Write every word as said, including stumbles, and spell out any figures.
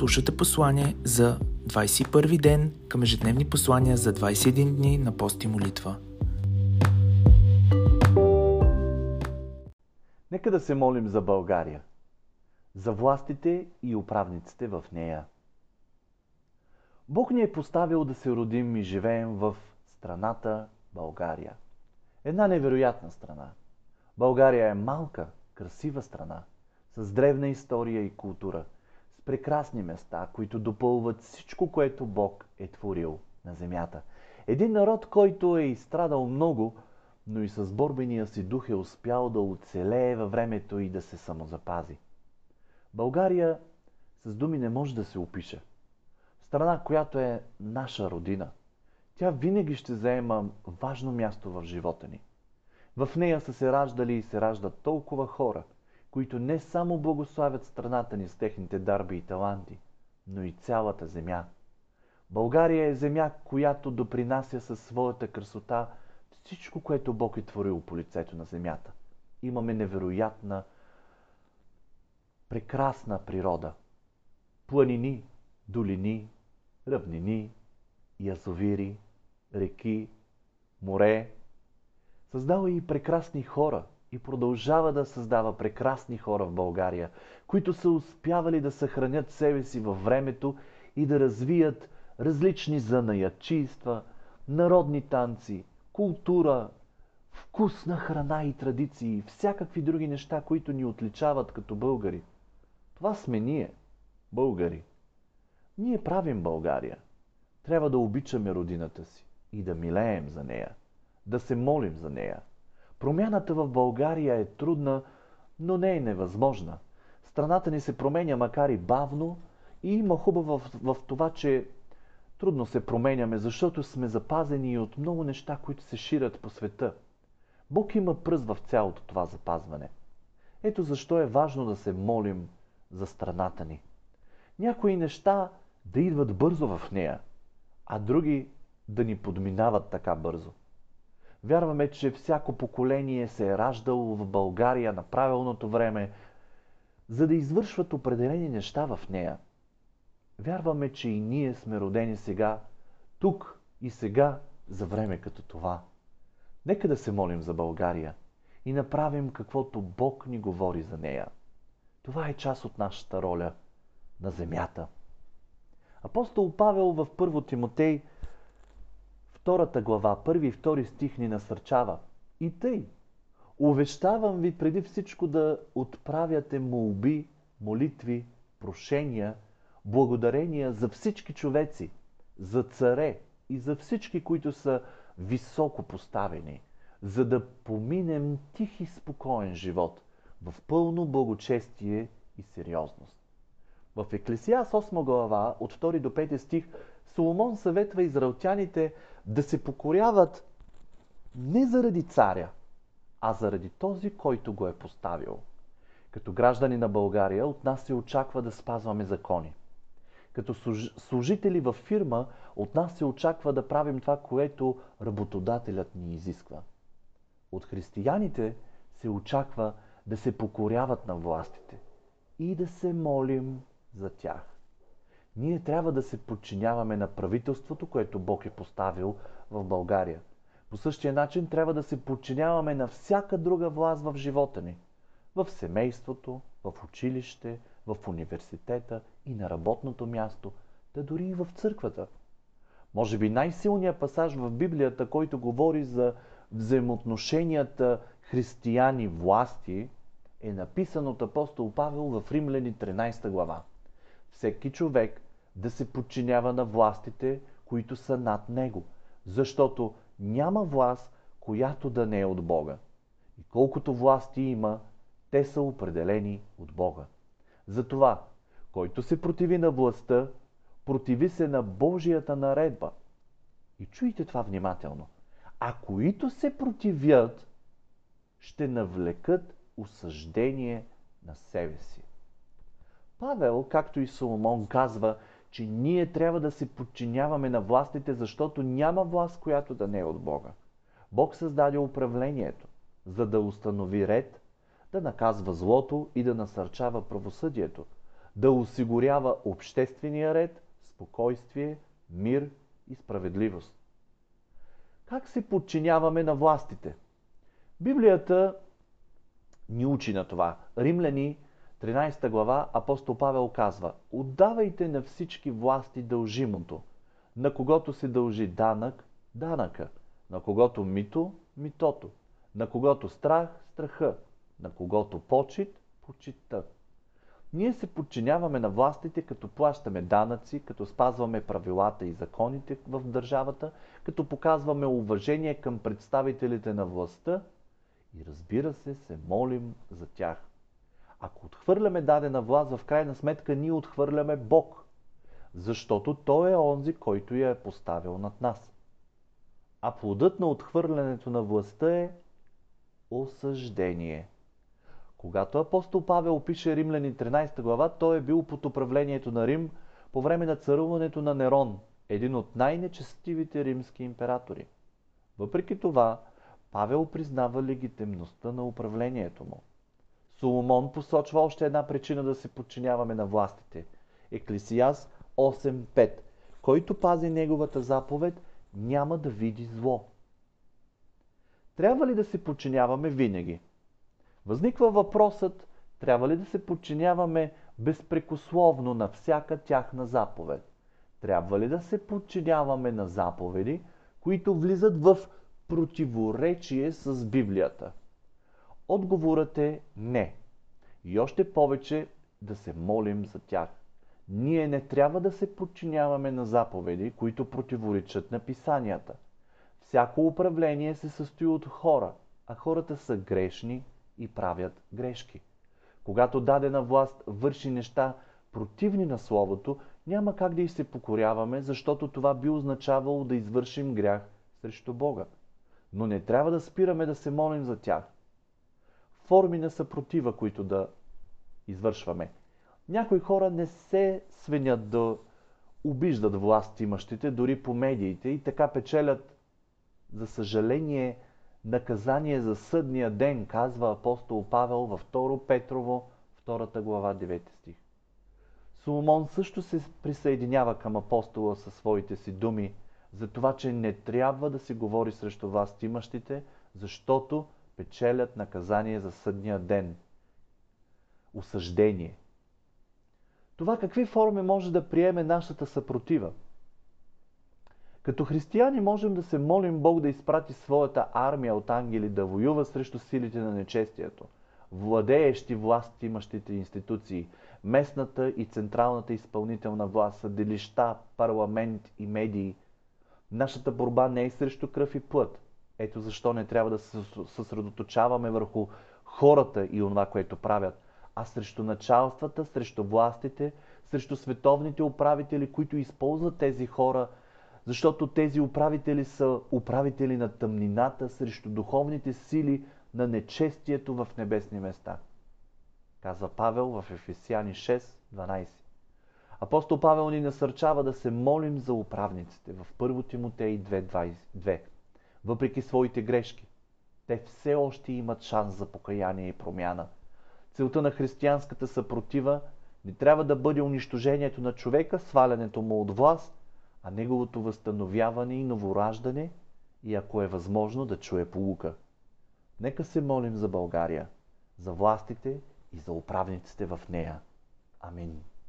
Слушате послание за двадесет и първи ден към ежедневни послания за двадесет и един дни на пост и молитва. Нека да се молим за България, за властите и управниците в нея. Бог ни е поставил да се родим и живеем в страната България. Една невероятна страна. България е малка, красива страна, с древна история и култура, с прекрасни места, които допълват всичко, което Бог е творил на земята. Един народ, който е изстрадал много, но и с борбения си дух е успял да оцелее във времето и да се самозапази. България с думи не може да се опише. Страна, която е наша родина. Тя винаги ще заема важно място в живота ни. В нея са се раждали и се раждат толкова хора, които не само благославят страната ни с техните дарби и таланти, но и цялата земя. България е земя, която допринася със своята красота всичко, което Бог е творил по лицето на земята. Имаме невероятна, прекрасна природа. Планини, долини, равнини, язовири, реки, море. Създава и прекрасни хора и продължава да създава прекрасни хора в България, които са успявали да съхранят себе си във времето и да развият различни занаятчийства, народни танци, култура, вкусна храна и традиции и всякакви други неща, които ни отличават като българи. Това сме ние, българи. Ние правим България. Трябва да обичаме родината си и да милеем за нея, да се молим за нея. Промяната в България е трудна, но не е невъзможна. Страната ни се променя, макар и бавно, и има хубаво в, в това, че трудно се променяме, защото сме запазени и от много неща, които се ширят по света. Бог има пръст в цялото това запазване. Ето защо е важно да се молим за страната ни. Някои неща да идват бързо в нея, а други да ни подминават така бързо. Вярваме, че всяко поколение се е раждало в България на правилното време, за да извършват определени неща в нея. Вярваме, че и ние сме родени сега, тук и сега, за време като това. Нека да се молим за България и направим каквото Бог ни говори за нея. Това е част от нашата роля на земята. Апостол Павел в Първо Тимотей, втората глава, първи и втори стих ни насърчава. И тъй, увещавам ви преди всичко да отправяте молби, молитви, прошения, благодарения за всички човеци, за царе и за всички, които са високо поставени, за да поминем тих и спокоен живот в пълно благочестие и сериозност. В Еклисиаст осма глава, от втори до пети стих, Соломон съветва израелтяните да се покоряват не заради царя, а заради този, който го е поставил. Като граждани на България от нас се очаква да спазваме закони. Като служители във фирма от нас се очаква да правим това, което работодателят ни изисква. От християните се очаква да се покоряват на властите и да се молим за тях. Ние трябва да се подчиняваме на правителството, което Бог е поставил в България. По същия начин трябва да се подчиняваме на всяка друга власт в живота ни. В семейството, в училище, в университета и на работното място, да дори и в църквата. Може би най-силният пасаж в Библията, който говори за взаимоотношенията християни-власти, е написан от апостол Павел в Римляни тринадесета глава. Всеки човек да се подчинява на властите, които са над него, защото няма власт, която да не е от Бога. И колкото власти има, те са определени от Бога. Затова, който се противи на властта, противи се на Божията наредба. И чуйте това внимателно. А които се противят, ще навлекат осъждение на себе си. Павел, както и Соломон, казва, че ние трябва да се подчиняваме на властите, защото няма власт, която да не е от Бога. Бог създаде управлението, за да установи ред, да наказва злото и да насърчава правосъдието, да осигурява обществения ред, спокойствие, мир и справедливост. Как се подчиняваме на властите? Библията ни учи на това. Римляни, тринадесета глава, апостол Павел казва: отдавайте на всички власти дължимото. На когото се дължи данък, данъка. На когото мито, митото. На когото страх, страха. На когото почит, почита. Ние се подчиняваме на властите, като плащаме данъци, като спазваме правилата и законите в държавата, като показваме уважение към представителите на властта и, разбира се, се молим за тях. Ако отхвърляме дадена власт, в крайна сметка ние отхвърляме Бог, защото Той е онзи, който я е поставил над нас. А плодът на отхвърлянето на властта е осъждение. Когато апостол Павел пише Римляни тринадесета глава, той е бил под управлението на Рим по време на царуването на Нерон, един от най-нечестивите римски императори. Въпреки това, Павел признава легитимността на управлението му. Соломон посочва още една причина да се подчиняваме на властите. Еклисиаст осем пет. Който пази неговата заповед, няма да види зло. Трябва ли да се подчиняваме винаги? Възниква въпросът, трябва ли да се подчиняваме безпрекословно на всяка тяхна заповед? Трябва ли да се подчиняваме на заповеди, които влизат в противоречие с Библията? Отговорът е не. И още повече да се молим за тях. Ние не трябва да се подчиняваме на заповеди, които противоречат на писанията. Всяко управление се състои от хора, а хората са грешни и правят грешки. Когато дадена власт върши неща противни на Словото, няма как да й се покоряваме, защото това би означавало да извършим грях срещу Бога. Но не трябва да спираме да се молим за тях. Форми на съпротива, които да извършваме. Някои хора не се свенят да обиждат власт имащите, дори по медиите, и така печелят, за съжаление, наказание за съдния ден, казва апостол Павел във втора Петрово, втора глава, девети стих. Соломон също се присъединява към апостола със своите си думи за това, че не трябва да се говори срещу властимащите, защото печелят наказание за съдния ден. Осъждение. Това какви форми може да приеме нашата съпротива? Като християни можем да се молим Бог да изпрати своята армия от ангели да воюва срещу силите на нечестието, владеещи власт имащите институции, местната и централната изпълнителна власт, съдилища, парламент и медии. Нашата борба не е срещу кръв и плът. Ето защо не трябва да се съсредоточаваме върху хората и онова, което правят, а срещу началствата, срещу властите, срещу световните управители, които използват тези хора, защото тези управители са управители на тъмнината срещу духовните сили на нечестието в небесни места. Казва Павел в Ефесяни шест дванадесет. Апостол Павел ни насърчава да се молим за управниците в първи Тимотей две двадесет и две. Въпреки своите грешки, те все още имат шанс за покаяние и промяна. Целта на християнската съпротива не трябва да бъде унищожението на човека, свалянето му от власт, а неговото възстановяване и новораждане, и ако е възможно да чуе поука. Нека се молим за България, за властите и за управниците в нея. Амин.